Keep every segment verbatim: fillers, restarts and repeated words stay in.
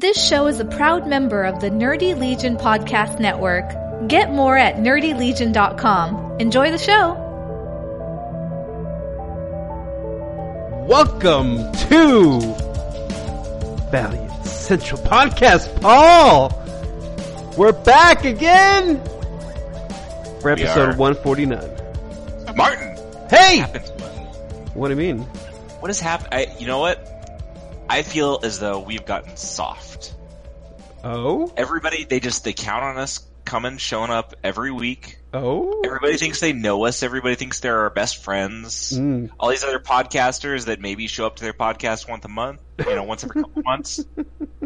This show is a proud member of the Nerdy Legion Podcast Network. Get more at nerdy legion dot com. Enjoy the show. Welcome to Valiant Central Podcast, Paul! We're back again! For we episode are. one forty-nine. Martin! Hey! What, what do you mean? What has happened? You know what? I feel as though we've gotten soft. Oh? Everybody, they just, they count on us coming, showing up every week. Oh, everybody thinks they know us. Everybody thinks they're our best friends. Mm. All these other podcasters that maybe show up to their podcast once a month, you know, once every couple months,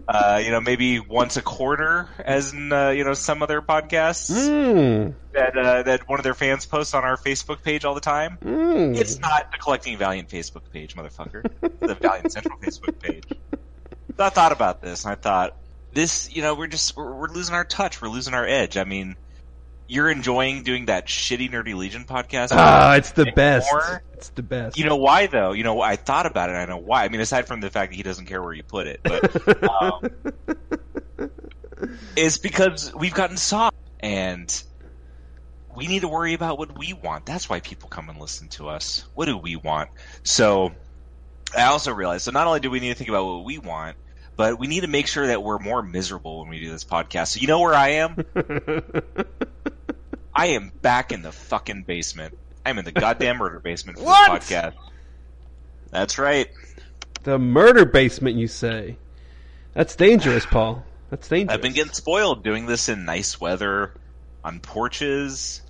uh, you know, maybe once a quarter, as in uh, you know, some other podcasts mm. that uh, that one of their fans posts on our Facebook page all the time. Mm. It's not the Collecting Valiant Facebook page, motherfucker. It's the Valiant Central Facebook page. So I thought about this, and I thought this, you know, we're just we're, we're losing our touch, we're losing our edge. I mean. You're enjoying doing that shitty Nerdy Legion podcast? Ah, uh, it's the best. More. It's the best. You know why, though? You know, I thought about it, and I know why. I mean, aside from the fact that he doesn't care where you put it. But um, it's because we've gotten soft, and we need to worry about what we want. That's why people come and listen to us. What do we want? So I also realized, so not only do we need to think about what we want, but we need to make sure that we're more miserable when we do this podcast. So you know where I am? I am back in the fucking basement. I'm in the goddamn murder basement for what? This podcast. That's right. The murder basement, you say? That's dangerous, Paul. That's dangerous. I've been getting spoiled doing this in nice weather, on porches,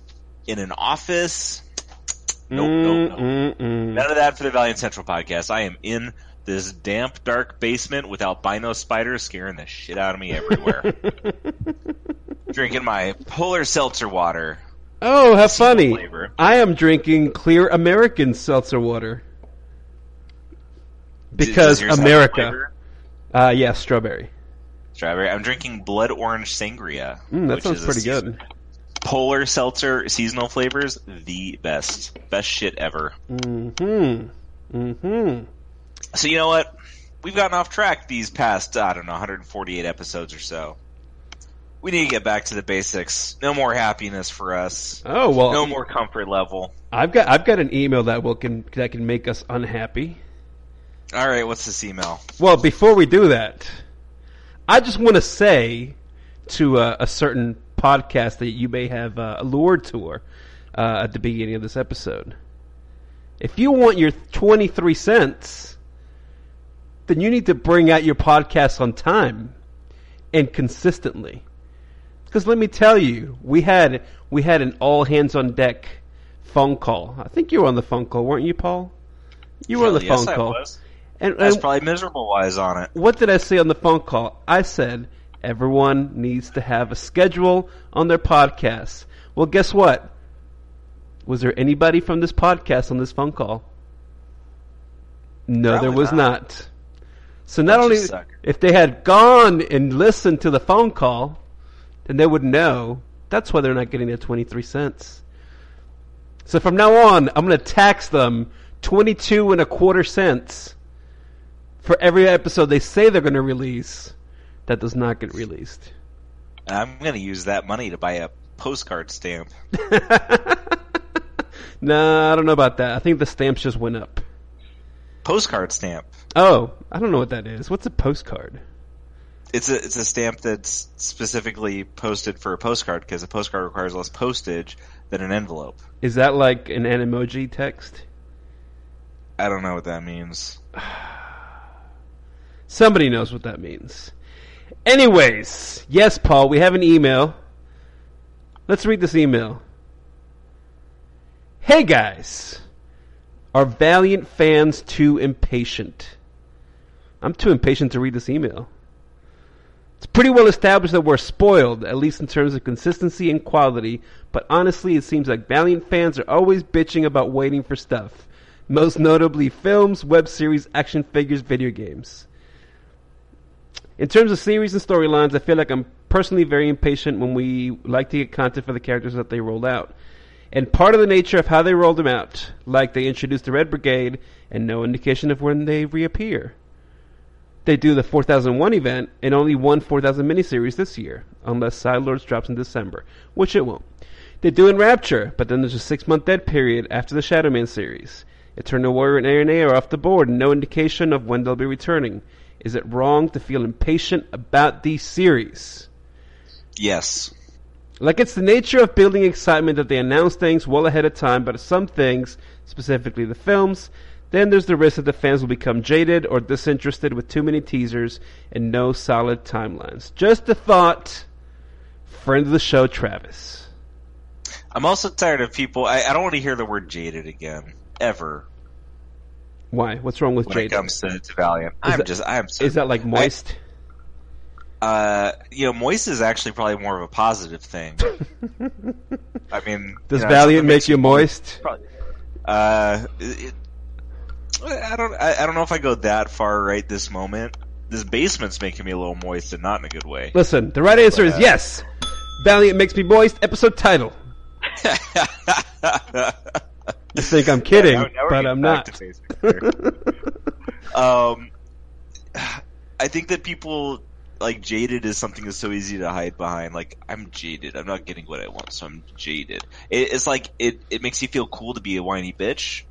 in an office. Nope, mm, nope, nope. Mm, mm. None of that for the Valiant Central Podcast. I am in this damp, dark basement with albino spiders scaring the shit out of me everywhere. Drinking my polar seltzer water. Oh, how funny. Flavor. I am drinking clear American seltzer water. Because America. Uh, yeah, strawberry. Strawberry. I'm drinking blood orange sangria. Mm, that which sounds is pretty good. Polar seltzer seasonal flavors, the best. Best shit ever. Mm-hmm. Mm-hmm. So you know what? We've gotten off track these past, I don't know, one forty-eight episodes or so. We need to get back to the basics. No more happiness for us. Oh well. No more comfort level. I've got I've got an email that will can that can make us unhappy. All right, what's this email? Well, before we do that, I just want to say to uh, a certain podcast that you may have uh, allured to her, uh, at the beginning of this episode. If you want your twenty-three cents, then you need to bring out your podcast on time and consistently. Because let me tell you, we had we had an all hands on deck phone call. I think you were on the phone call, weren't you, Paul? You were Hell on the yes phone I call. Was. And, and I was probably miserable wise on it. What did I say on the phone call? I said everyone needs to have a schedule on their podcast. Well, guess what? Was there anybody from this podcast on this phone call? No, probably there was not. not. So not only suck. If they had gone and listened to the phone call, then they would know that's why they're not getting their twenty-three cents. So from now on, I'm going to tax them twenty-two and a quarter cents for every episode they say they're going to release that does not get released. I'm going to use that money to buy a postcard stamp. Nah, I don't know about that. I think the stamps just went up. Postcard stamp. Oh, I don't know what that is. What's a postcard? It's a it's a stamp that's specifically posted for a postcard because a postcard requires less postage than an envelope. Is that like an animoji text? I don't know what that means. Somebody knows what that means. Anyways, yes, Paul, we have an email. Let's read this email. Hey guys, are Valiant fans too impatient? I'm too impatient to read this email. It's pretty well established that we're spoiled, at least in terms of consistency and quality, but honestly it seems like Valiant fans are always bitching about waiting for stuff. Most notably films, web series, action figures, video games. In terms of series and storylines, I feel like I'm personally very impatient when we like to get content for the characters that they rolled out. And part of the nature of how they rolled them out, like they introduced the Red Brigade and no indication of when they reappear. they do the four thousand one event and only one four thousand miniseries this year, unless Sidelords drops in December, which it won't. They do in Rapture, but then there's a six-month dead period after the Shadow Man series. Eternal Warrior and A and A are off the board, and no indication of when they'll be returning. Is it wrong to feel impatient about these series? Yes. Like, it's the nature of building excitement that they announce things well ahead of time, but some things, specifically the films, then there's the risk that the fans will become jaded or disinterested with too many teasers and no solid timelines. Just a thought. Friend of the show, Travis. I'm also tired of people... I, I don't want to hear the word jaded again. Ever. Why? What's wrong with when jaded? When it comes to, to Valiant. Is I'm that, just... I'm so, is that like moist? I, uh, you know, moist is actually probably more of a positive thing. I mean... Does you know, Valiant make you moist? Probably. Uh... It, it, I don't. I, I don't know if I go that far right this moment. This basement's making me a little moist, and not in a good way. Listen, the right answer but, uh, is yes. Valiant makes me moist. Episode title. You think I'm kidding, yeah, now, now but I'm not. um, I think that people like jaded is something that's so easy to hide behind. Like, I'm jaded. I'm not getting what I want, so I'm jaded. It, it's like it. It makes you feel cool to be a whiny bitch.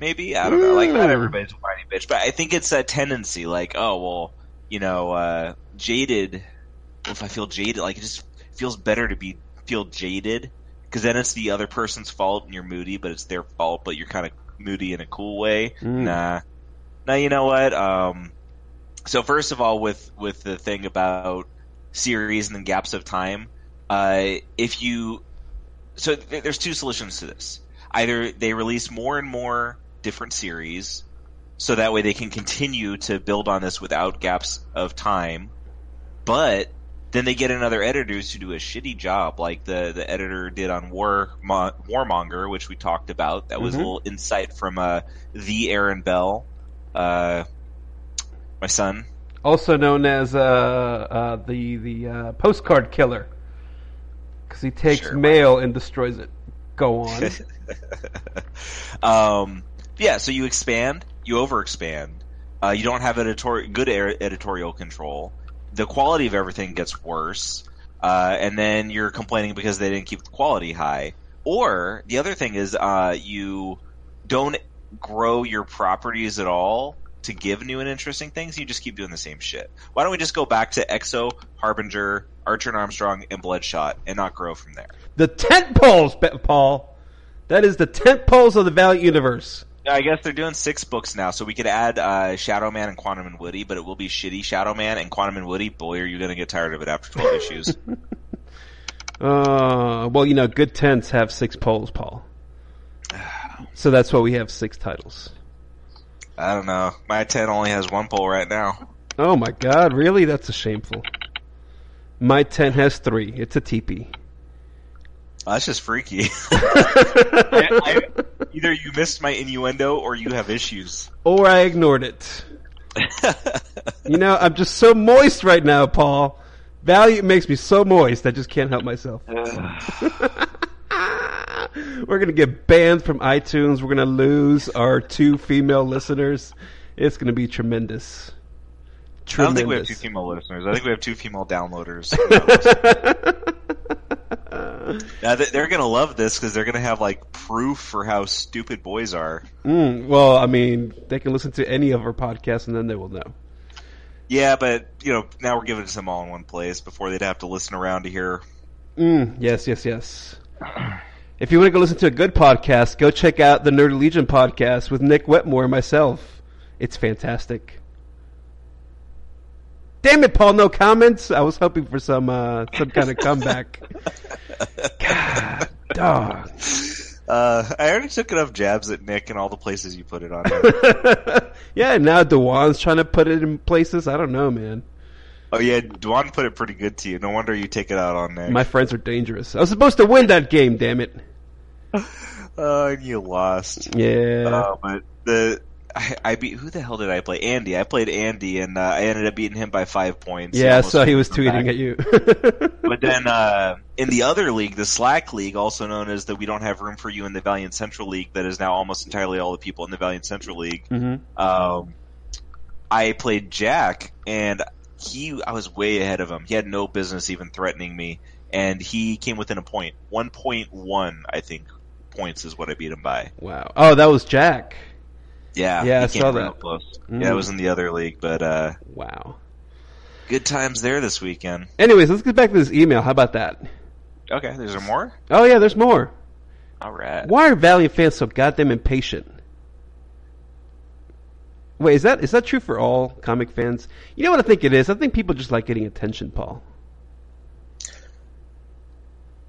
Maybe, I don't know, like, not everybody's a whiny bitch, but I think it's a tendency, like, oh, well, you know, uh, jaded, if I feel jaded, like, it just feels better to be, feel jaded, because then it's the other person's fault and you're moody, but it's their fault, but you're kind of moody in a cool way. Mm. Nah. Now, you know what, um, so first of all, with, with the thing about series and the gaps of time, uh, if you, so th- there's two solutions to this. Either they release more and more different series, so that way they can continue to build on this without gaps of time, but then they get another editors who do a shitty job, like the, the editor did on War Mo- Warmonger, which we talked about. That was mm-hmm. a little insight from uh, the Aaron Bell, uh, my son, also known as uh, uh, the the uh, postcard killer, because he takes sure, mail right. and destroys it. Go on. um, yeah, so you expand, you overexpand. Uh, you don't have editori- good er- editorial control. The quality of everything gets worse, uh, and then you're complaining because they didn't keep the quality high. Or the other thing is uh, you don't grow your properties at all to give new and interesting things. You just keep doing the same shit. Why don't we just go back to Exo, Harbinger, Archer and Armstrong, and Bloodshot, and not grow from there? The tent poles, Paul. That is the tent poles of the Valiant universe. I guess they're doing six books now, so we could add uh, Shadow Man and Quantum and Woody, but it will be shitty Shadow Man and Quantum and Woody. Boy, are you going to get tired of it after twelve issues. Uh, well, you know, good tents have six poles, Paul. So that's why we have six titles. I don't know. My tent only has one pole right now. Oh my god, really? That's a shameful. My tent has three. It's a teepee. Oh, that's just freaky. I, I, either you missed my innuendo or you have issues. Or I ignored it. You know, I'm just so moist right now, Paul. Valiant makes me so moist, I just can't help myself. We're going to get banned from iTunes. We're going to lose our two female listeners. It's going to be tremendous. Tremendous. I don't think we have two female listeners. I think we have two female downloaders. Now they're going to love this because they're going to have like proof for how stupid boys are. Mm, well, I mean, they can listen to any of our podcasts and then they will know. Yeah, but you know, now we're giving it to them all in one place before they'd have to listen around to hear. Mm, yes, yes, yes. If you want to go listen to a good podcast, go check out the Nerd Legion podcast with Nick Wetmore and myself. It's fantastic. Damn it, Paul, no comments? I was hoping for some uh, some kind of comeback. God, dog. Uh, I already took enough jabs at Nick and all the places you put it on. Yeah, now Dewan's trying to put it in places. I don't know, man. Oh, yeah, Dewan put it pretty good to you. No wonder you take it out on Nick. My friends are dangerous. I was supposed to win that game, damn it. Uh, you lost. Yeah. Uh, but the... I, I beat who the hell did I play? Andy. I played Andy, and uh, I ended up beating him by five points. Yeah, so he was tweeting back at you. But then uh, in the other league, the Slack League, also known as the We Don't Have Room for You in the Valiant Central League, that is now almost entirely all the people in the Valiant Central League. Mm-hmm. Um, I played Jack, and he I was way ahead of him. He had no business even threatening me, and he came within a point. one point one, I think, points is what I beat him by. Wow. Oh, that was Jack. Yeah. Yeah, I saw that. Mm. Yeah, it was in the other league, but... Uh, wow. Good times there this weekend. Anyways, let's get back to this email. How about that? Okay, there's more? Oh, yeah, there's more. All right. Why are Valiant fans so goddamn impatient? Wait, is that is that true for all comic fans? You know what I think it is? I think people just like getting attention, Paul.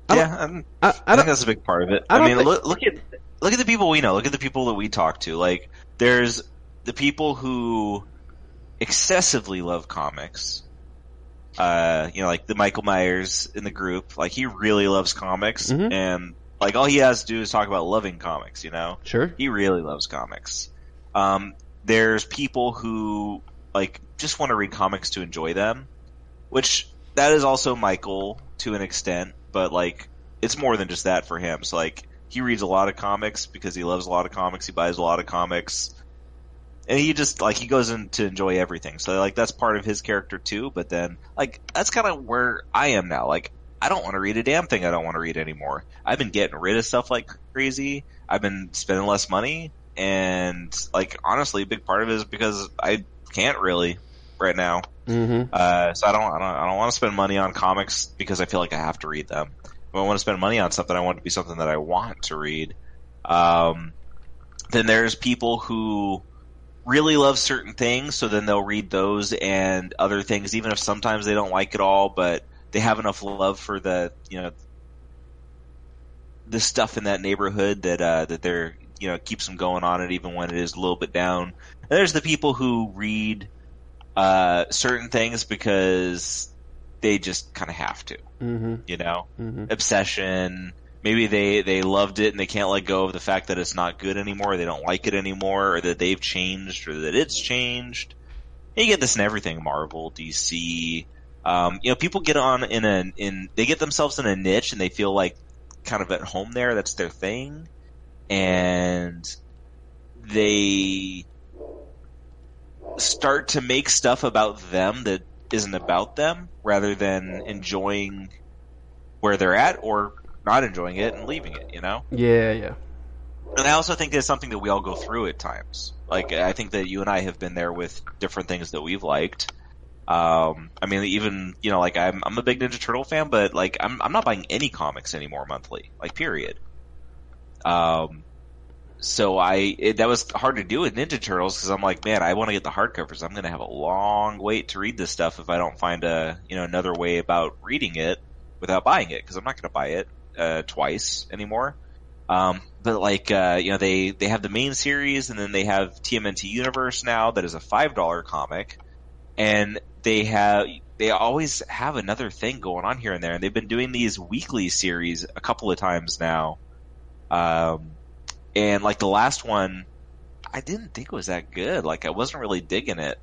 I yeah, I'm, I, I, I think that's a big part of it. I, I mean, think... look, look at look at the people we know. Look at the people that we talk to. Like, there's the people who excessively love comics. Uh, you know, like the Michael Myers in the group. Like, he really loves comics, mm-hmm. and like all he has to do is talk about loving comics. You know, sure, he really loves comics. Um. There's people who, like, just want to read comics to enjoy them, which that is also Michael to an extent, but, like, it's more than just that for him. So, like, he reads a lot of comics because he loves a lot of comics, he buys a lot of comics, and he just, like, he goes in to enjoy everything. So, like, that's part of his character, too, but then, like, that's kind of where I am now. Like, I don't want to read a damn thing I don't want to read anymore. I've been getting rid of stuff like crazy. I've been spending less money. And, like, honestly, a big part of it is because I can't really right now. Mm-hmm. Uh, so I don't, I don't, I don't want to spend money on comics because I feel like I have to read them. If I want to spend money on something, I want it to be something that I want to read. Um, then there's people who really love certain things, so then they'll read those and other things, even if sometimes they don't like it all, but they have enough love for the, you know, the stuff in that neighborhood that uh, that they're... you know, it keeps them going on it even when it is a little bit down. And there's the people who read uh, certain things because they just kind of have to, mm-hmm. you know, mm-hmm. obsession. Maybe they, they loved it and they can't let go of the fact that it's not good anymore. They don't like it anymore, or that they've changed, or that it's changed. And you get this in everything, Marvel, D C. Um, you know, people get on in a, in, they get themselves in a niche and they feel like kind of at home there. That's their thing. And they start to make stuff about them that isn't about them, rather than enjoying where they're at or not enjoying it and leaving it, you know? Yeah, yeah. And I also think it's something that we all go through at times. Like, I think that you and I have been there with different things that we've liked. Um, I mean, even, you know, like, I'm, I'm a big Ninja Turtle fan, but, like, I'm, I'm not buying any comics anymore monthly, like, period. Um, so I, it, that was hard to do with Ninja Turtles because I'm like, man, I want to get the hardcovers. I'm going to have a long wait to read this stuff if I don't find a, you know, another way about reading it without buying it, because I'm not going to buy it, uh, twice anymore. Um, but like, uh, you know, they, they have the main series and then they have T M N T Universe now that is a five dollar comic, and they have, they always have another thing going on here and there. And they've been doing these weekly series a couple of times now. Um, and like the last one, I didn't think it was that good. Like, I wasn't really digging it.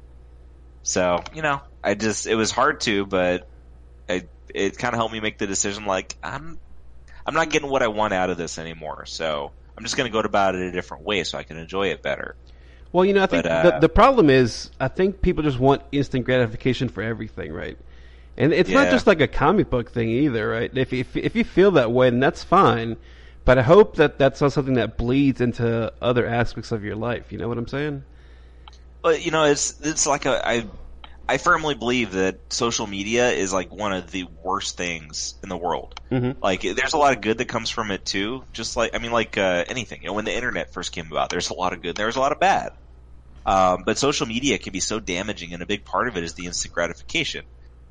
So, you know, I just, it was hard to, but I, it kind of helped me make the decision. Like, I'm, I'm not getting what I want out of this anymore. So I'm just going to go about it a different way so I can enjoy it better. Well, you know, I think but, uh, the, the problem is, I think people just want instant gratification for everything, right? And it's yeah. not just like a comic book thing either, right? If, if, if you feel that way, then that's fine. But I hope that that's not something that bleeds into other aspects of your life. You know what I'm saying? But, you know, it's it's like a, I, I firmly believe that social media is like one of the worst things in the world. Mm-hmm. Like, there's a lot of good that comes from it, too. Just like, I mean, like uh, anything. You know, when the internet first came about, there's a lot of good. There's a lot of bad. Um, but social media can be so damaging, and a big part of it is the instant gratification.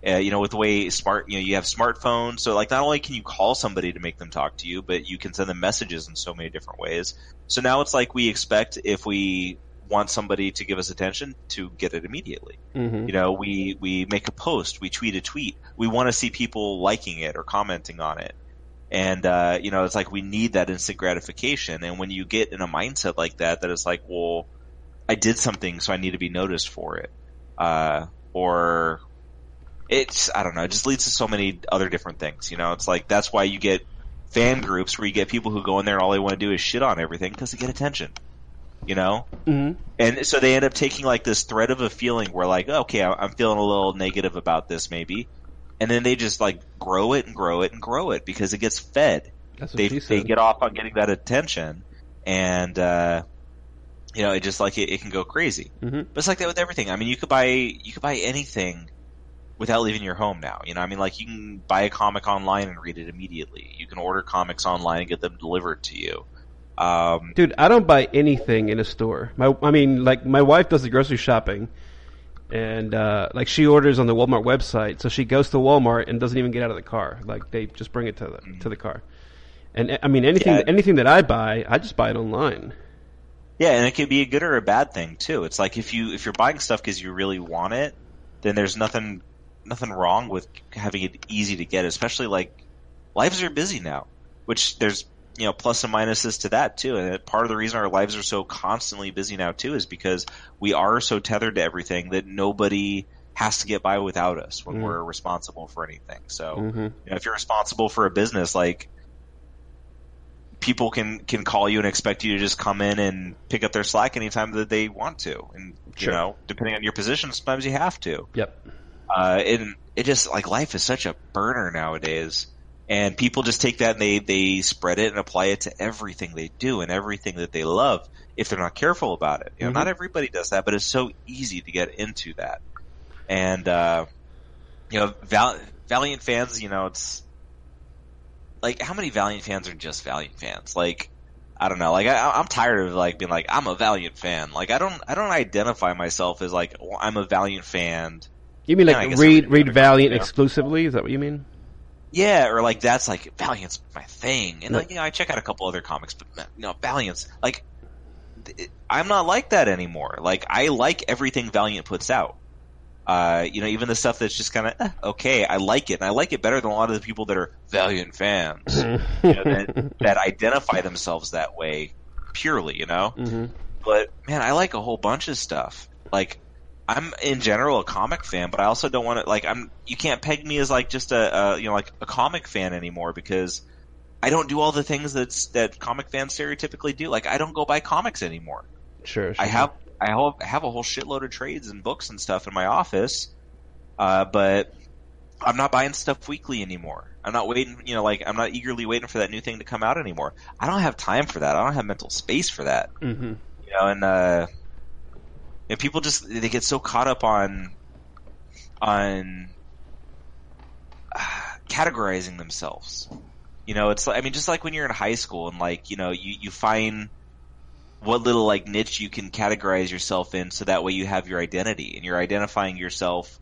Uh, you know, with the way smart, you know, you have smartphones, so like not only can you call somebody to make them talk to you, but you can send them messages in so many different ways. So now it's like we expect, if we want somebody to give us attention, to get it immediately. Mm-hmm. You know, we, we make a post, we tweet a tweet, we want to see people liking it or commenting on it. And, uh, you know, it's like we need that instant gratification. And when you get in a mindset like that, that it's like, well, I did something, so I need to be noticed for it. Uh, or... It's, I don't know, it just leads to so many other different things, you know? It's like, that's why you get fan groups where you get people who go in there and all they want to do is shit on everything because they get attention. you know? Mm-hmm. And so they end up taking like this thread of a feeling where like, okay, I'm feeling a little negative about this maybe. And then they just like grow it and grow it and grow it because it gets fed. That's what they, she said. They get off on getting that attention and, uh, you know, it just like it, it can go crazy. Mm-hmm. But it's like that with everything. I mean, you could buy you could buy anything without leaving your home now. You know, I mean, like you can buy a comic online and read it immediately. You can order comics online and get them delivered to you. Um, Dude, I don't buy anything in a store. My, I mean, like my wife does the grocery shopping, and uh, like she orders on the Walmart website. So she goes to Walmart and doesn't even get out of the car. Like they just bring it to the mm-hmm. to the car. And I mean, anything yeah. anything that I buy, I just buy it online. Yeah, and it can be a good or a bad thing too. It's like if you if you're buying stuff because you really want it, then there's nothing. Nothing wrong with having it easy to get, especially like lives are busy now, which there's, you know, plus and minuses to that too. And part of the reason our lives are so constantly busy now too is because we are so tethered to everything that nobody has to get by without us when mm. we're responsible for anything. So mm-hmm. you know, if you're responsible for a business, like people can, can call you and expect you to just come in and pick up their slack anytime that they want to. And, sure. you know, depending on your position, sometimes you have to. Yep. Uh, and it just like life is such a burner nowadays, and people just take that and they, they spread it and apply it to everything they do and everything that they love if they're not careful about it. You know, mm-hmm. not everybody does that, but it's so easy to get into that. And uh, you know, Val- Valiant fans, you know, it's like how many Valiant fans are just Valiant fans? Like I don't know. Like I, I'm tired of like being like I'm a Valiant fan. Like I don't I don't identify myself as like well, I'm a Valiant fan. You mean like yeah, read read Valiant you know? exclusively? Is that what you mean? Yeah, or like that's like Valiant's my thing, and no. like you know I check out a couple other comics, but man, you know Valiant's like it, I'm not like that anymore. Like I like everything Valiant puts out. Uh, you know, even the stuff that's just kind of eh, okay. I like it, and I like it better than a lot of the people that are Valiant fans you know, that, that identify themselves that way purely. You know, mm-hmm. but man, I like a whole bunch of stuff like. I'm in general a comic fan, but I also don't want to like I'm. You can't peg me as like just a, a you know like a comic fan anymore because I don't do all the things that's that comic fans stereotypically do. Like I don't go buy comics anymore. Sure, sure. I have I have, have a whole shitload of trades and books and stuff in my office, uh, but I'm not buying stuff weekly anymore. I'm not waiting. You know, like I'm not eagerly waiting for that new thing to come out anymore. I don't have time for that. I don't have mental space for that. Mm-hmm. You know, and. Uh, And people just they get so caught up on on uh, categorizing themselves. You know, it's like, I mean, just like when you're in high school and like you know you, you find what little like niche you can categorize yourself in, so that way you have your identity and you're identifying yourself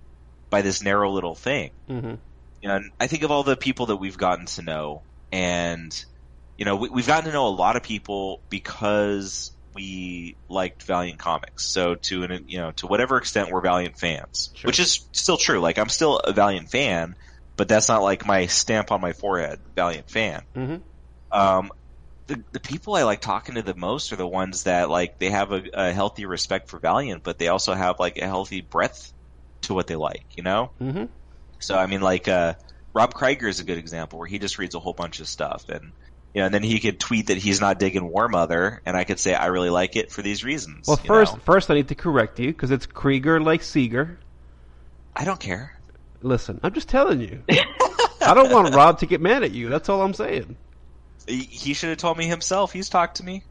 by this narrow little thing. Mm-hmm. You know, and I think of all the people that we've gotten to know, and you know we, we've gotten to know a lot of people because. We liked Valiant comics, so to an you know to whatever extent we're Valiant fans, sure. which is still true. Like I'm still a Valiant fan, but that's not like my stamp on my forehead, Valiant fan. Mm-hmm. Um, the the people I like talking to the most are the ones that like they have a, a healthy respect for Valiant, but they also have like a healthy breadth to what they like. You know, mm-hmm. so I mean, like uh, Rob Krieger is a good example where he just reads a whole bunch of stuff and. You know, and then he could tweet that he's not digging War Mother, and I could say I really like it for these reasons. Well, first, you know? first I need to correct you because it's Krieger like Seeger. I don't care. Listen, I'm just telling you. I don't want Rob to get mad at you. That's all I'm saying. He, he should have told me himself. He's talked to me.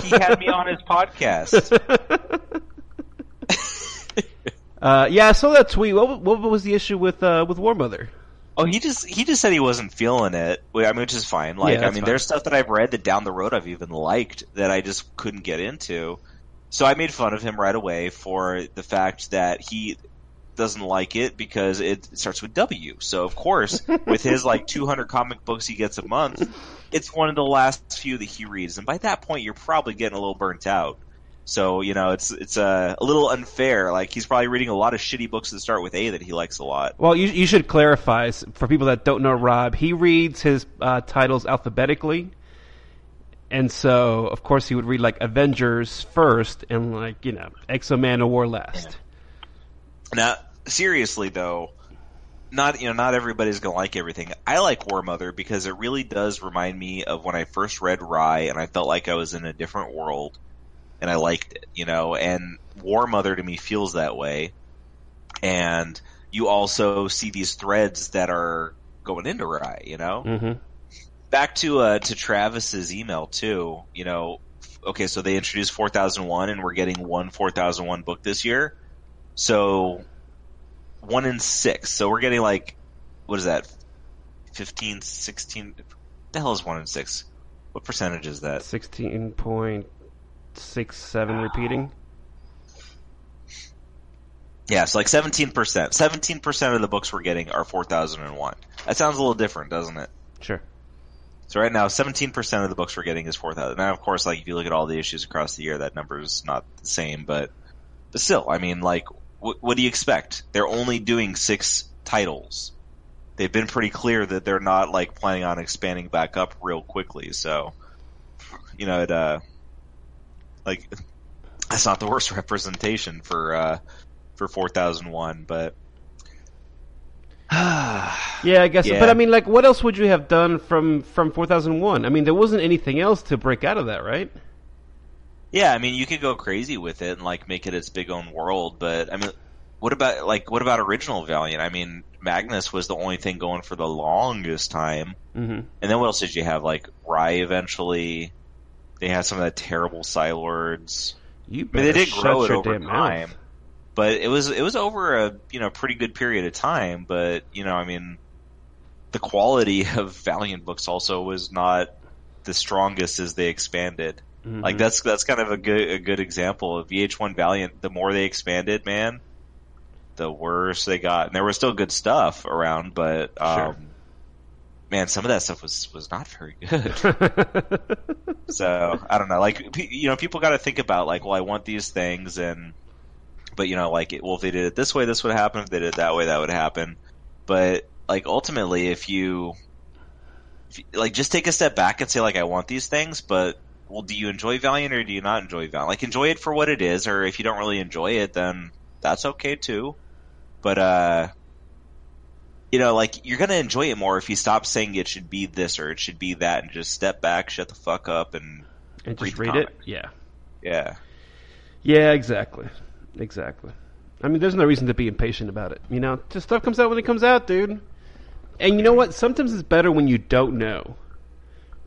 He had me on his podcast. uh, yeah, I saw that tweet. What, what was the issue with uh, with War Mother? Oh, he just he just said he wasn't feeling it, I mean, which is fine. Like, yeah, I mean, fine. There's stuff that I've read that down the road I've even liked that I just couldn't get into. So I made fun of him right away for the fact that he doesn't like it because it starts with W. So, of course, with his, like, two hundred comic books he gets a month, it's one of the last few that he reads. And by that point, you're probably getting a little burnt out. So, you know, it's it's uh, a little unfair. Like, he's probably reading a lot of shitty books that start with A that he likes a lot. Well, you you should clarify, for people that don't know Rob, he reads his uh, titles alphabetically. And so, of course, he would read, like, Avengers first and, like, you know, Exo Man of War last. Now, seriously, though, not you know not everybody's going to like everything. I like War Mother because it really does remind me of when I first read Rai and I felt like I was in a different world. and I liked it, you know, and War Mother to me feels that way. And you also see these threads that are going into Rai, you know? Mm-hmm. Back to uh, to Travis's email, too, you know, okay, so they introduced four thousand one, and we're getting one four thousand one book this year. So one in six. So we're getting, like, what is that, fifteen, sixteen? What the hell is one in six? What percentage is that? sixteen point six seven wow. Repeating. Yeah, so like seventeen percent. seventeen percent of the books we're getting are four thousand one. That sounds a little different, doesn't it? Sure. So right now, seventeen percent of the books we're getting is four thousand. Now, of course, like if you look at all the issues across the year, that number is not the same, but, but still, I mean, like, wh- what do you expect? They're only doing six titles. They've been pretty clear that they're not, like, planning on expanding back up real quickly, so, you know, it, uh, like, that's not the worst representation for, uh, for four thousand one, but... yeah, I guess. Yeah. But I mean, like, what else would you have done from, from four thousand one? I mean, there wasn't anything else to break out of that, right? Yeah, I mean, you could go crazy with it and, like, make it its big own world, but, I mean, what about, like, what about original Valiant? I mean, Magnus was the only thing going for the longest time. Mm-hmm. And then what else did you have? Like, Rai eventually. They had some of that terrible Sidelords. You I mean, they did grow it over time. Mouth. But it was it was over a you know pretty good period of time, but you know I mean the quality of Valiant books also was not the strongest as they expanded. Mm-hmm. Like that's that's kind of a good a good example of V H one Valiant. The more they expanded, man, the worse they got. And there was still good stuff around, but um, sure. man, some of that stuff was was not very good. So I don't know. Like you know, people got to think about like, well, I want these things and. But, you know, like, it, well, if they did it this way, this would happen. If they did it that way, that would happen. But, like, ultimately, if you, if you, like, just take a step back and say, like, I want these things, but, well, do you enjoy Valiant or do you not enjoy Valiant? Like, enjoy it for what it is, or if you don't really enjoy it, then that's okay, too. But, uh, you know, like, you're going to enjoy it more if you stop saying it should be this or it should be that and just step back, shut the fuck up, and, and just read it. Yeah. Yeah. Yeah, exactly. Exactly. I mean, there's no reason to be impatient about it. You know, just stuff comes out when it comes out, dude. And you know what? Sometimes it's better when you don't know,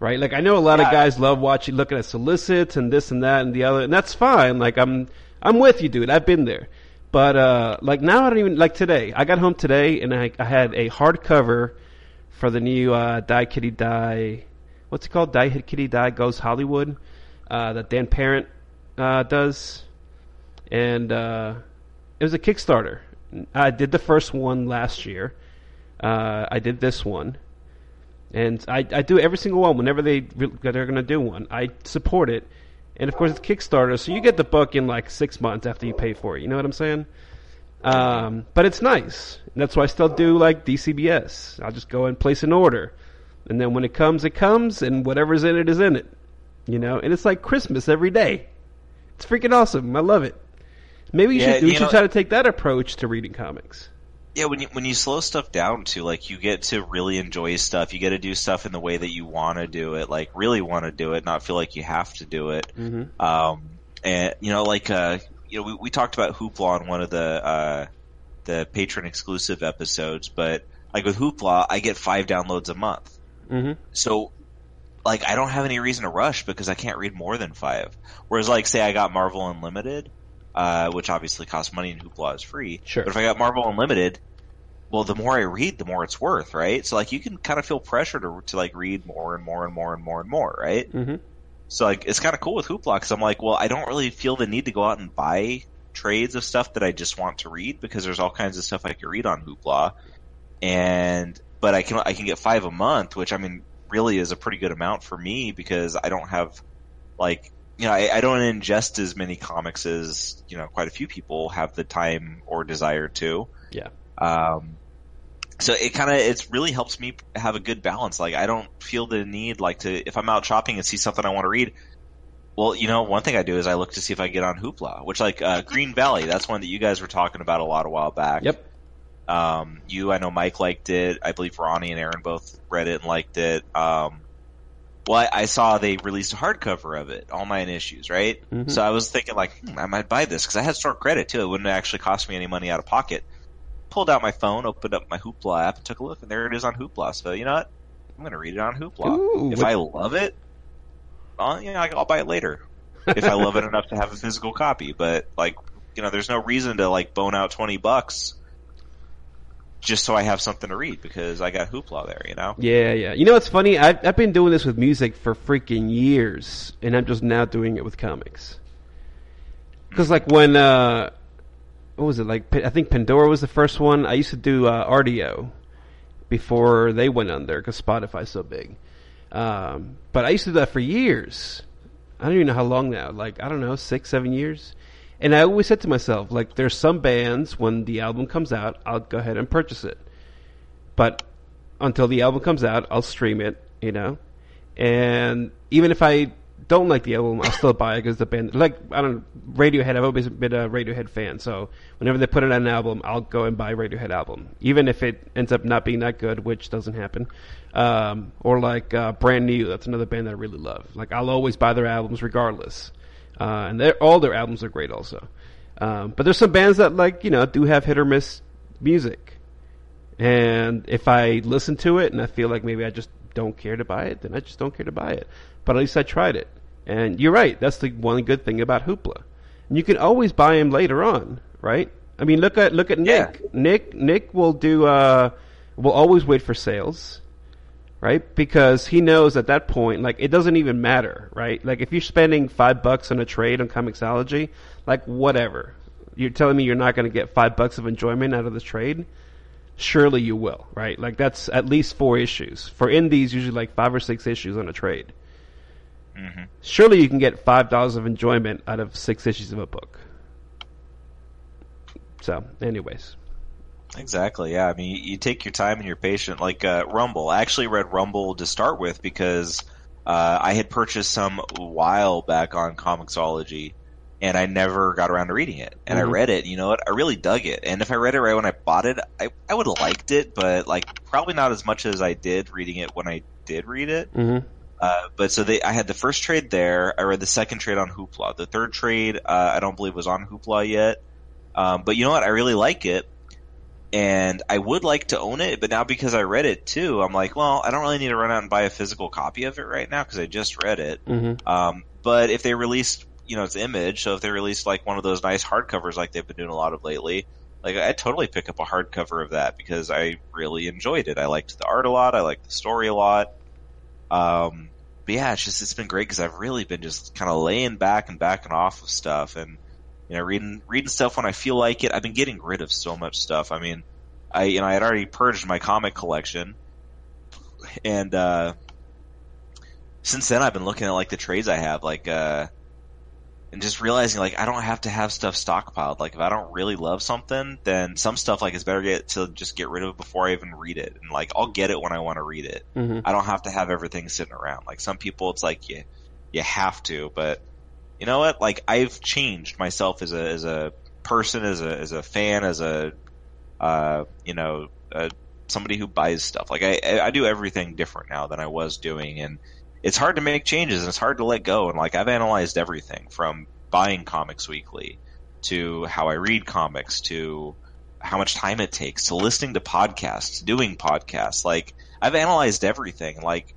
right? Like I know a lot yeah. of guys love watching, looking at solicits and this and that and the other, and that's fine. Like I'm, I'm with you, dude. I've been there. But uh, like now, I don't even like today. I got home today and I, I had a hardcover for the new uh, Die Kitty Die. What's it called? Die Hit Kitty Die Goes Hollywood. Uh, that Dan Parent uh, does. And uh, it was a Kickstarter. I did the first one last year. Uh, I did this one. And I, I do every single one. Whenever they re- they're going to do one, I support it. And, of course, it's Kickstarter, so you get the book in, like, six months after you pay for it. You know what I'm saying? Um, but it's nice. And that's why I still do, like, D C B S. I'll just go and place an order. And then when it comes, it comes, and whatever's in it is in it. You know? And it's like Christmas every day. It's freaking awesome. I love it. Maybe you yeah, should, you we know, should try to take that approach to reading comics. Yeah, when you, when you slow stuff down to, like, you get to really enjoy stuff. You get to do stuff in the way that you want to do it, like, really want to do it, not feel like you have to do it. Mm-hmm. Um, and, you know, like, uh, you know, we, we talked about Hoopla on one of the, uh, the patron-exclusive episodes, but, like, with Hoopla, I get five downloads a month. Mm-hmm. So... like, I don't have any reason to rush because I can't read more than five. Whereas, like, say I got Marvel Unlimited, uh, which obviously costs money and Hoopla is free. Sure. But if I got Marvel Unlimited, well, the more I read, the more it's worth, right? So, like, you can kind of feel pressure to, to like, read more and more and more and more and more, right? Mm-hmm. So, like, it's kind of cool with Hoopla because I'm like, well, I don't really feel the need to go out and buy trades of stuff that I just want to read because there's all kinds of stuff I can read on Hoopla. And, but I can, I can get five a month, which, I mean... really is a pretty good amount for me because I don't have, like, you know, I, I don't ingest as many comics as, you know, quite a few people have the time or desire to. Yeah. Um, so it kind of, it's really helps me have a good balance. Like, I don't feel the need, like, to, if I'm out shopping and see something I want to read, well, you know, one thing I do is I look to see if I get on Hoopla, which, like, uh, Green Valley, that's one that you guys were talking about a lot a while back. Yep. Um, you, I know Mike liked it. I believe Ronnie and Aaron both read it and liked it. Um, Well, I, I saw they released a hardcover of it, All Mine Issues, right? Mm-hmm. So I was thinking, like, hmm, I might buy this because I had store credit, too. It wouldn't actually cost me any money out of pocket. Pulled out my phone, opened up my Hoopla app, and took a look, and there it is on Hoopla. So, you know what? I'm going to read it on Hoopla. Ooh, if what... I love it, I'll, you know, I'll buy it later. If I love it enough to have a physical copy. But, like, you know, there's no reason to, like, bone out twenty bucks just so I have something to read, because I got Hoopla there, you know? Yeah, yeah. You know what's funny? I've, I've been doing this with music for freaking years, and I'm just now doing it with comics. Because, like, when, uh, what was it? Like, I think Pandora was the first one. I used to do uh, R D O before they went under, because Spotify's so big. Um, but I used to do that for years. I don't even know how long now. Like, I don't know, six, seven years? And I always said to myself, like, there's some bands, when the album comes out, I'll go ahead and purchase it. But until the album comes out, I'll stream it, you know? And even if I don't like the album, I'll still buy it because the band... Like, I don't Radiohead, I've always been a Radiohead fan, so whenever they put out an album, I'll go and buy a Radiohead album. Even if it ends up not being that good, which doesn't happen. Um, or, like, uh, Brand New, that's another band that I really love. Like, I'll always buy their albums regardless. Uh, and all their albums are great also. Um, but there's some bands that, like, you know, do have hit or miss music. And if I listen to it and I feel like maybe I just don't care to buy it, then I just don't care to buy it. But at least I tried it. And you're right. That's the one good thing about Hoopla. And you can always buy them later on, right? I mean, look at look at yeah. Nick. Nick Nick will do. Uh, will always wait for sales. Right? Because he knows at that point, like, it doesn't even matter, right? Like, if you're spending five bucks on a trade on comiXology, like, whatever. You're telling me you're not going to get five bucks of enjoyment out of this trade? Surely you will, right? Like, that's at least four issues. For indies, usually, like, five or six issues on a trade. Mm-hmm. Surely you can get five dollars of enjoyment out of six issues of a book. So, anyways... Exactly, yeah. I mean, you, you take your time and you're patient. Like uh, Rumble. I actually read Rumble to start with because uh, I had purchased some while back on comiXology, and I never got around to reading it. And mm-hmm. I read it, you know what? I really dug it. And if I read it right when I bought it, I, I would have liked it, but like probably not as much as I did reading it when I did read it. Mm-hmm. Uh, but so they, I had the first trade there. I read the second trade on Hoopla. The third trade uh, I don't believe was on Hoopla yet. Um, but you know what? I really like it. And I would like to own it, but now because I read it too, I'm like, well, I don't really need to run out and buy a physical copy of it right now because I just read it. Mm-hmm. Um, but if they released, you know, it's Image, so if they released like one of those nice hardcovers like they've been doing a lot of lately, like I totally pick up a hardcover of that because I really enjoyed it. I liked the art a lot. I liked the story a lot. Um, but yeah, it's just it's been great because I've really been just kind of laying back and backing off of stuff and. You know, reading reading stuff when I feel like it. I've been getting rid of so much stuff. I mean, I you know I had already purged my comic collection, and uh, since then I've been looking at like the trades I have, like, uh, and just realizing like I don't have to have stuff stockpiled. Like if I don't really love something, then some stuff like it's better get to just get rid of it before I even read it. And like I'll get it when I want to read it. Mm-hmm. I don't have to have everything sitting around. Like some people, it's like you you have to, but. You know what? Like I've changed myself as a as a person, as a as a fan, as a uh, you know uh, somebody who buys stuff. Like I I do everything different now than I was doing, and it's hard to make changes and it's hard to let go. And like I've analyzed everything from buying comics weekly to how I read comics to how much time it takes to listening to podcasts, doing podcasts. Like I've analyzed everything. Like.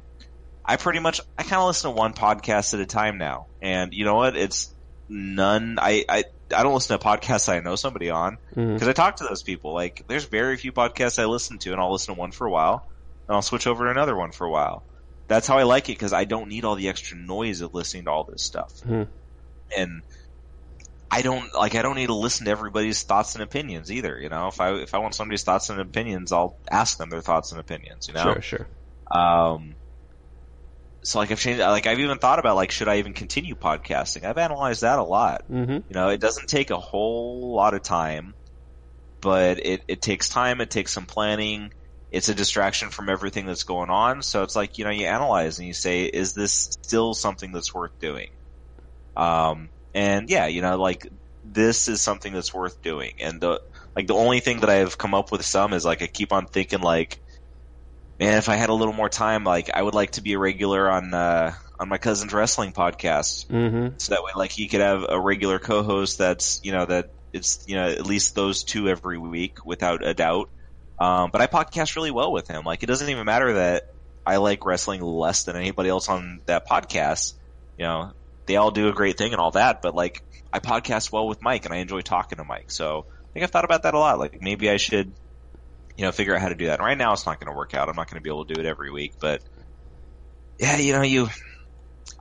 I pretty much I kind of listen to one podcast at a time now, and you know what? It's none. I I, I don't listen to podcasts I know somebody on because mm. I talk to those people. Like, there's very few podcasts I listen to, and I'll listen to one for a while, and I'll switch over to another one for a while. That's how I like it because I don't need all the extra noise of listening to all this stuff, mm. and I don't like I don't need to listen to everybody's thoughts and opinions either. You know, if I if I want somebody's thoughts and opinions, I'll ask them their thoughts and opinions. You know, sure, sure. Um. So like I've changed, like I've even thought about like should I even continue podcasting? I've analyzed that a lot. Mm-hmm. You know, it doesn't take a whole lot of time, but it, it takes time. It takes some planning. It's a distraction from everything that's going on. So it's like you know you analyze and you say, is this still something that's worth doing? Um, and yeah, you know like this is something that's worth doing. And the like the only thing that I've come up with some is like I keep on thinking like. man, if I had a little more time, like, I would like to be a regular on uh, on my cousin's wrestling podcast. Mm-hmm. So that way, like, he could have a regular co-host that's, you know, that it's, you know, at least those two every week without a doubt. Um, but I podcast really well with him. Like, it doesn't even matter that I like wrestling less than anybody else on that podcast. You know, they all do a great thing and all that, but, like, I podcast well with Mike, and I enjoy talking to Mike. So I think I've thought about that a lot. Like, maybe I should, you know, figure out how to do that. And right now it's not going to work out. I'm not going to be able to do it every week. But, yeah, you know, you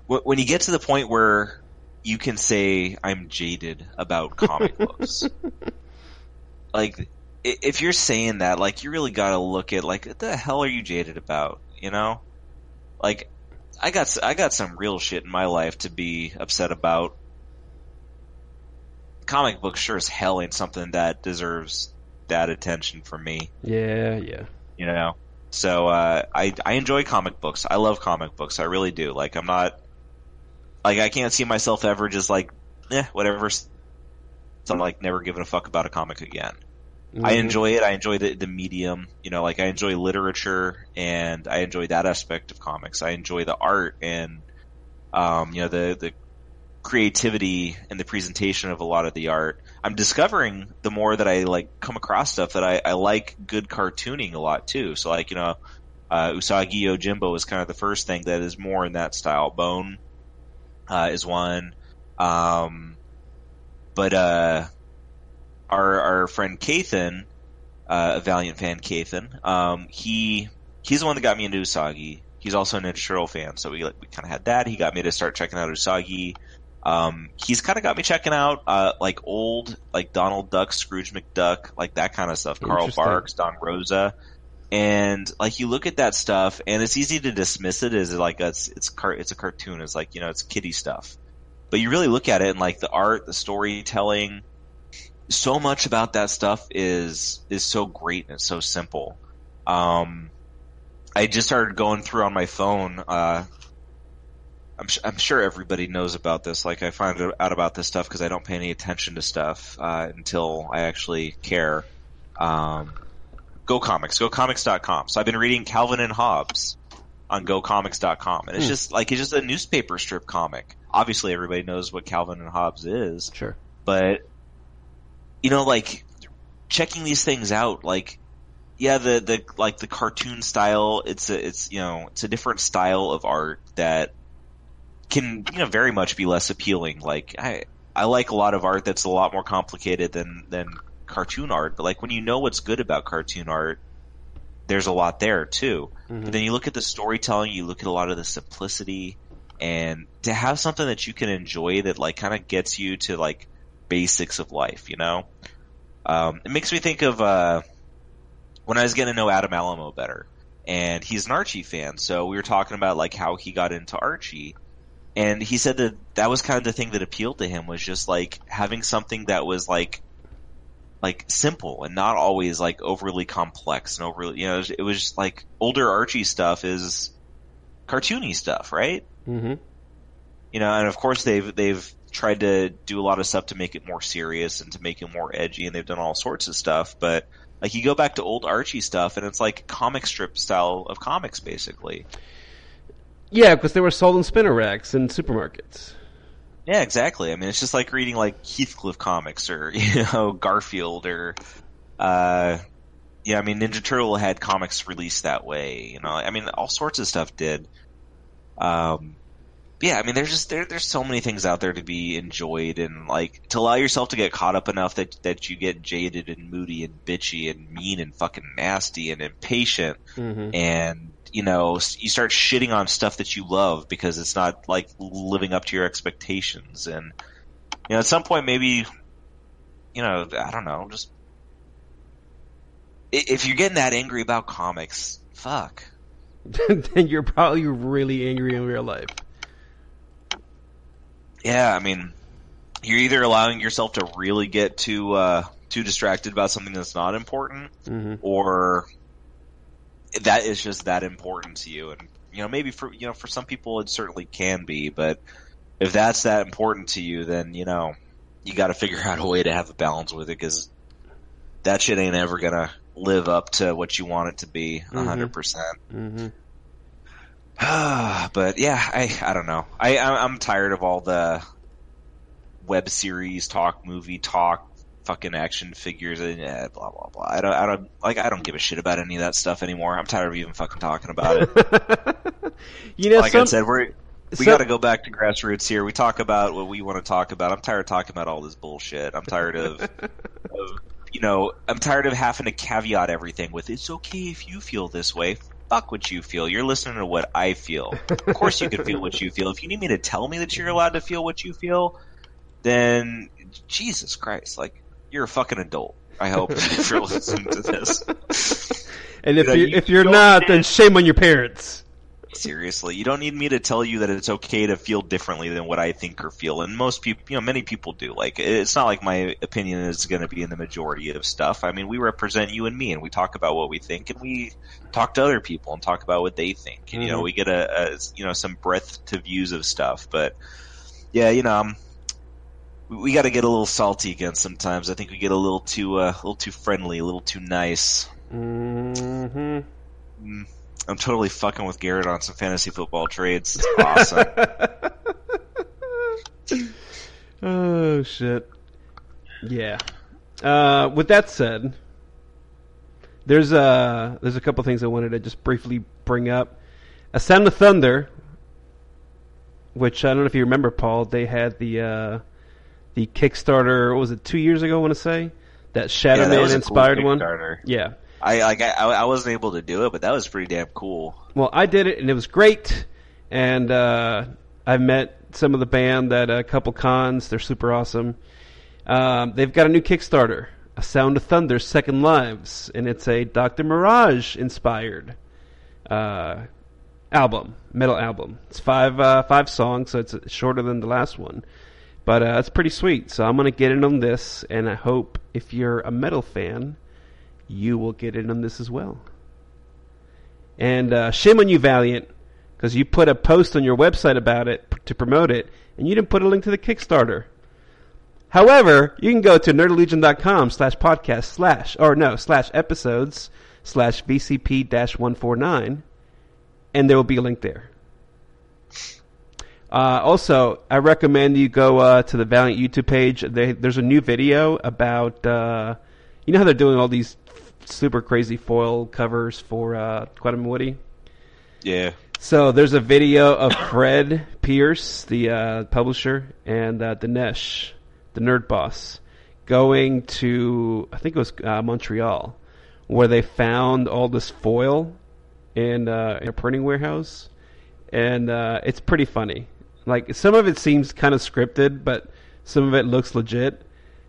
when you get to the point where you can say, I'm jaded about comic books, like, if you're saying that, like, you really got to look at, like, what the hell are you jaded about, you know? Like, I got I got some real shit in my life to be upset about. Comic book sure as hell ain't something that deserves that attention from me. Yeah, yeah. You know? So, uh, I, I enjoy comic books. I love comic books. I really do. Like, I'm not... Like, I can't see myself ever just, like, eh, whatever. So I'm, like, never giving a fuck about a comic again. Mm-hmm. I enjoy it. I enjoy the, the medium. You know, like, I enjoy literature, and I enjoy that aspect of comics. I enjoy the art and, um, you know, the... the creativity and the presentation of a lot of the art. I'm discovering the more that I like come across stuff that I, I like good cartooning a lot too. So like, you know, uh, Usagi Yojimbo is kind of the first thing that is more in that style. Bone uh, is one. Um, but uh, our our friend Kathan, uh, a Valiant fan Kathan, um, he he's the one that got me into Usagi. He's also a Ninja Turtle fan, so we like, we kind of had that. He got me to start checking out Usagi. Um, he's kind of got me checking out, uh, like old, like Donald Duck, Scrooge McDuck, like that kind of stuff. Carl Barks, Don Rosa. And like, you look at that stuff and it's easy to dismiss it as like, a, it's, it's car, it's a cartoon. It's like, you know, it's kiddie stuff, but you really look at it and like the art, the storytelling, so much about that stuff is, is so great. And it's so simple. Um, I just started going through on my phone, uh, I'm, I'm sure everybody knows about this. Like, I find out about this stuff because I don't pay any attention to stuff uh, until I actually care. Um, Go Comics, go comics dot com. So I've been reading Calvin and Hobbes on go comics dot com, and it's hmm. just like it's just a newspaper strip comic. Obviously, everybody knows what Calvin and Hobbes is, sure. But you know, like checking these things out, like yeah, the the like the cartoon style. It's a, it's you know it's a different style of art that can you know very much be less appealing. Like I, I like a lot of art that's a lot more complicated than than cartoon art. But like when you know what's good about cartoon art, there's a lot there too. Mm-hmm. But then you look at the storytelling, you look at a lot of the simplicity, and to have something that you can enjoy that like kind of gets you to like basics of life. You know, um, it makes me think of uh, when I was getting to know Adam Alamo better, and he's an Archie fan, so we were talking about like how he got into Archie. And he said that that was kind of the thing that appealed to him was just like having something that was like, like simple and not always like overly complex and overly, you know, it was just like older Archie stuff is cartoony stuff, right? Mm-hmm. You know, and of course they've, they've tried to do a lot of stuff to make it more serious and to make it more edgy, and they've done all sorts of stuff, but like you go back to old Archie stuff and it's like comic strip style of comics basically. Yeah, because they were sold in spinner racks in supermarkets. Yeah, exactly. I mean, it's just like reading like Heathcliff comics or you know Garfield or, uh, yeah. I mean, Ninja Turtle had comics released that way. You know, I mean, all sorts of stuff did. Um, yeah, I mean, there's just there there's so many things out there to be enjoyed, and like to allow yourself to get caught up enough that that you get jaded and moody and bitchy and mean and fucking nasty and impatient mm-hmm. and. You know, you start shitting on stuff that you love because it's not, like, living up to your expectations. And, you know, at some point maybe, you know, I don't know, just... If you're getting that angry about comics, fuck. Then you're probably really angry in real life. Yeah, I mean, you're either allowing yourself to really get too, uh, too distracted about something that's not important, mm-hmm. or... that is just that important to you. And, you know, maybe for, you know, for some people it certainly can be, but if that's that important to you, then, you know, you gotta figure out a way to have a balance with it, because that shit ain't ever gonna live up to what you want it to be one hundred percent. Mm-hmm. Mm-hmm. But yeah, I, I don't know. I, I'm tired of all the web series talk, movie talk, fucking action figures, and yeah, blah blah blah. I don't, I don't like. I don't give a shit about any of that stuff anymore. I'm tired of even fucking talking about it. You know, like some, I said, we're, we we got to go back to grassroots here. We talk about what we want to talk about. I'm tired of talking about all this bullshit. I'm tired of, of, you know, I'm tired of having to caveat everything with "It's okay if you feel this way." Fuck what you feel. You're listening to what I feel. Of course, you can feel what you feel. If you need me to tell me that you're allowed to feel what you feel, then Jesus Christ, like. You're a fucking adult, I hope, if you're listening to this. And if you know, you're, you if you're not, then shame on your parents. Seriously, you don't need me to tell you that it's okay to feel differently than what I think or feel. And most people, you know, many people do. Like, it's not like my opinion is going to be in the majority of stuff. I mean, we represent you and me, and we talk about what we think, and we talk to other people and talk about what they think. And, mm-hmm. you know, we get a, a you know some breadth to views of stuff. But yeah, you know, I'm. We got to get a little salty again sometimes. I think we get a little too, uh, a little too friendly, a little too nice. Mm-hmm. I'm totally fucking with Garrett on some fantasy football trades. It's awesome. Oh shit! Yeah. Uh, with that said, there's a uh, there's a couple things I wanted to just briefly bring up. A Sound of Thunder, which I don't know if you remember, Paul. They had the. Uh, The Kickstarter, what was it, two years ago, I want to say? That Shadow yeah, that Man inspired cool one? Yeah. I, like, I I wasn't able to do it, but that was pretty damn cool. Well, I did it, and it was great. And uh, I met some of the band at a couple cons. They're super awesome. Um, they've got a new Kickstarter, A Sound of Thunder, Second Lives. And it's a Doctor Mirage-inspired uh, album, metal album. It's five uh, five songs, so it's shorter than the last one. But uh, it's pretty sweet, so I'm going to get in on this, and I hope if you're a metal fan, you will get in on this as well. And uh, shame on you, Valiant, because you put a post on your website about it p- to promote it, and you didn't put a link to the Kickstarter. However, you can go to nerdlegion.com slash podcast slash, or no, slash episodes slash V C P one forty-nine, and there will be a link there. Uh, also, I recommend you go uh, to the Valiant YouTube page. They, there's a new video about, uh, you know how they're doing all these f- super crazy foil covers for uh, Quantum and Woody? Yeah. So there's a video of Fred Pierce, the uh, publisher, and uh, Dinesh, the nerd boss, going to, I think it was uh, Montreal, where they found all this foil in, uh, in a printing warehouse. And uh, it's pretty funny. Like, some of it seems kind of scripted, but some of it looks legit,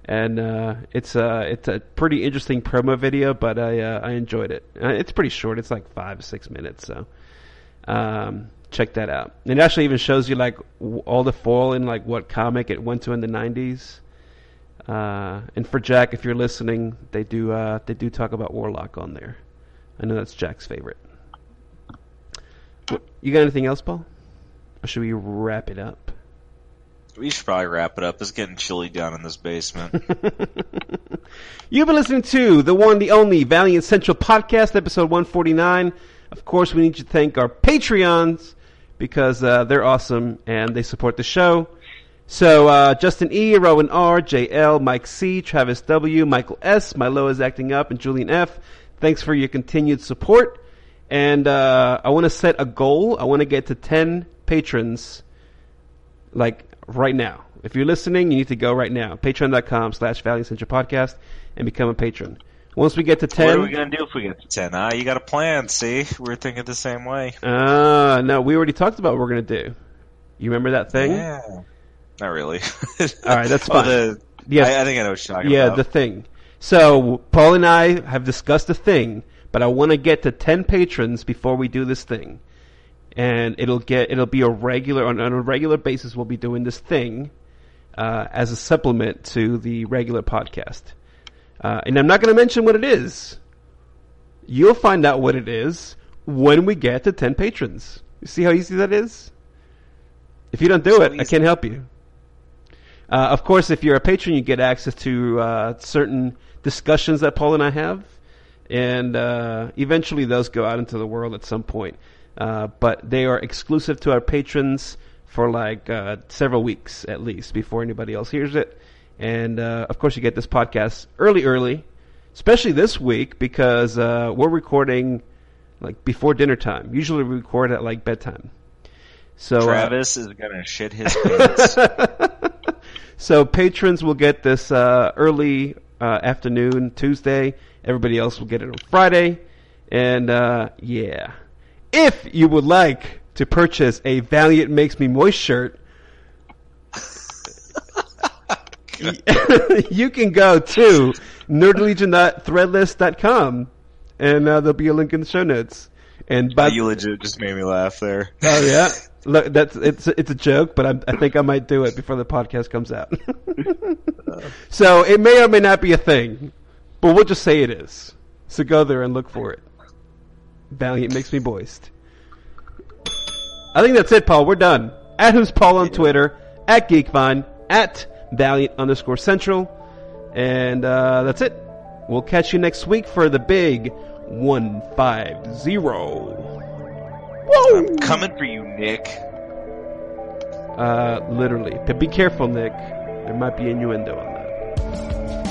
and uh, it's a it's a pretty interesting promo video. But I uh, I enjoyed it. It's pretty short. It's like five six minutes. So um, check that out. And it actually even shows you like w- all the foil and like what comic it went to in the nineties. Uh, and for Jack, if you're listening, they do uh, they do talk about Warlock on there. I know that's Jack's favorite. You got anything else, Paul? Or should we wrap it up? We should probably wrap it up. It's getting chilly down in this basement. You've been listening to the one, the only Valiant Central Podcast, episode one forty-nine. Of course, we need to thank our Patreons because uh, they're awesome and they support the show. So uh, Justin E, Rowan R, J L, Mike C, Travis W, Michael S, Milo is acting up, and Julian F. Thanks for your continued support. And uh, I want to set a goal. I want to get to ten patrons, like, right now. If you're listening, you need to go right now. Patreon.com slash Valiant Central Podcast and become a patron. Once we get to ten... What are we going to do if we get to ten? Ah, you got a plan, see? We're thinking the same way. Uh, no, we already talked about what we're going to do. You remember that thing? Yeah. Not really. All right, that's fine. Oh, the, yes. I, I think I know what you're talking yeah, about. Yeah, the thing. So, Paul and I have discussed the thing. But I want to get to ten patrons before we do this thing, and it'll get it'll be a regular on, on a regular basis. We'll be doing this thing uh, as a supplement to the regular podcast, uh, and I'm not going to mention what it is. You'll find out what it is when we get to ten patrons. You see how easy that is? If you don't do so it, easy. I can't help you. Uh, of course, if you're a patron, you get access to uh, certain discussions that Paul and I have. and uh, eventually those go out into the world at some point. Uh, but they are exclusive to our patrons for like uh, several weeks at least before anybody else hears it. And uh, of course, you get this podcast early, early, especially this week because uh, we're recording like before dinner time. Usually, we record at like bedtime. So Travis uh, is gonna shit his pants. So patrons will get this uh, early uh, afternoon Tuesday. Everybody else will get it on Friday. And uh, yeah, if you would like to purchase a Valiant Makes Me Moist shirt, you can go to nerd legion dot threadless dot com, and uh, there'll be a link in the show notes. And by you legit just made me laugh there. Oh yeah, look, that's it's it's a joke, but I'm, I think I might do it before the podcast comes out. So it may or may not be a thing, but we'll just say it is. So go there and look for it. Valiant Makes Me Moist. I think that's it, Paul. We're done. At Who's Paul on Twitter, at Geekvine, at Valiant underscore Central, and uh, that's it. We'll catch you next week for the big one five zero. Whoa. I'm coming for you, Nick. Uh, literally. But be careful, Nick. There might be innuendo on that.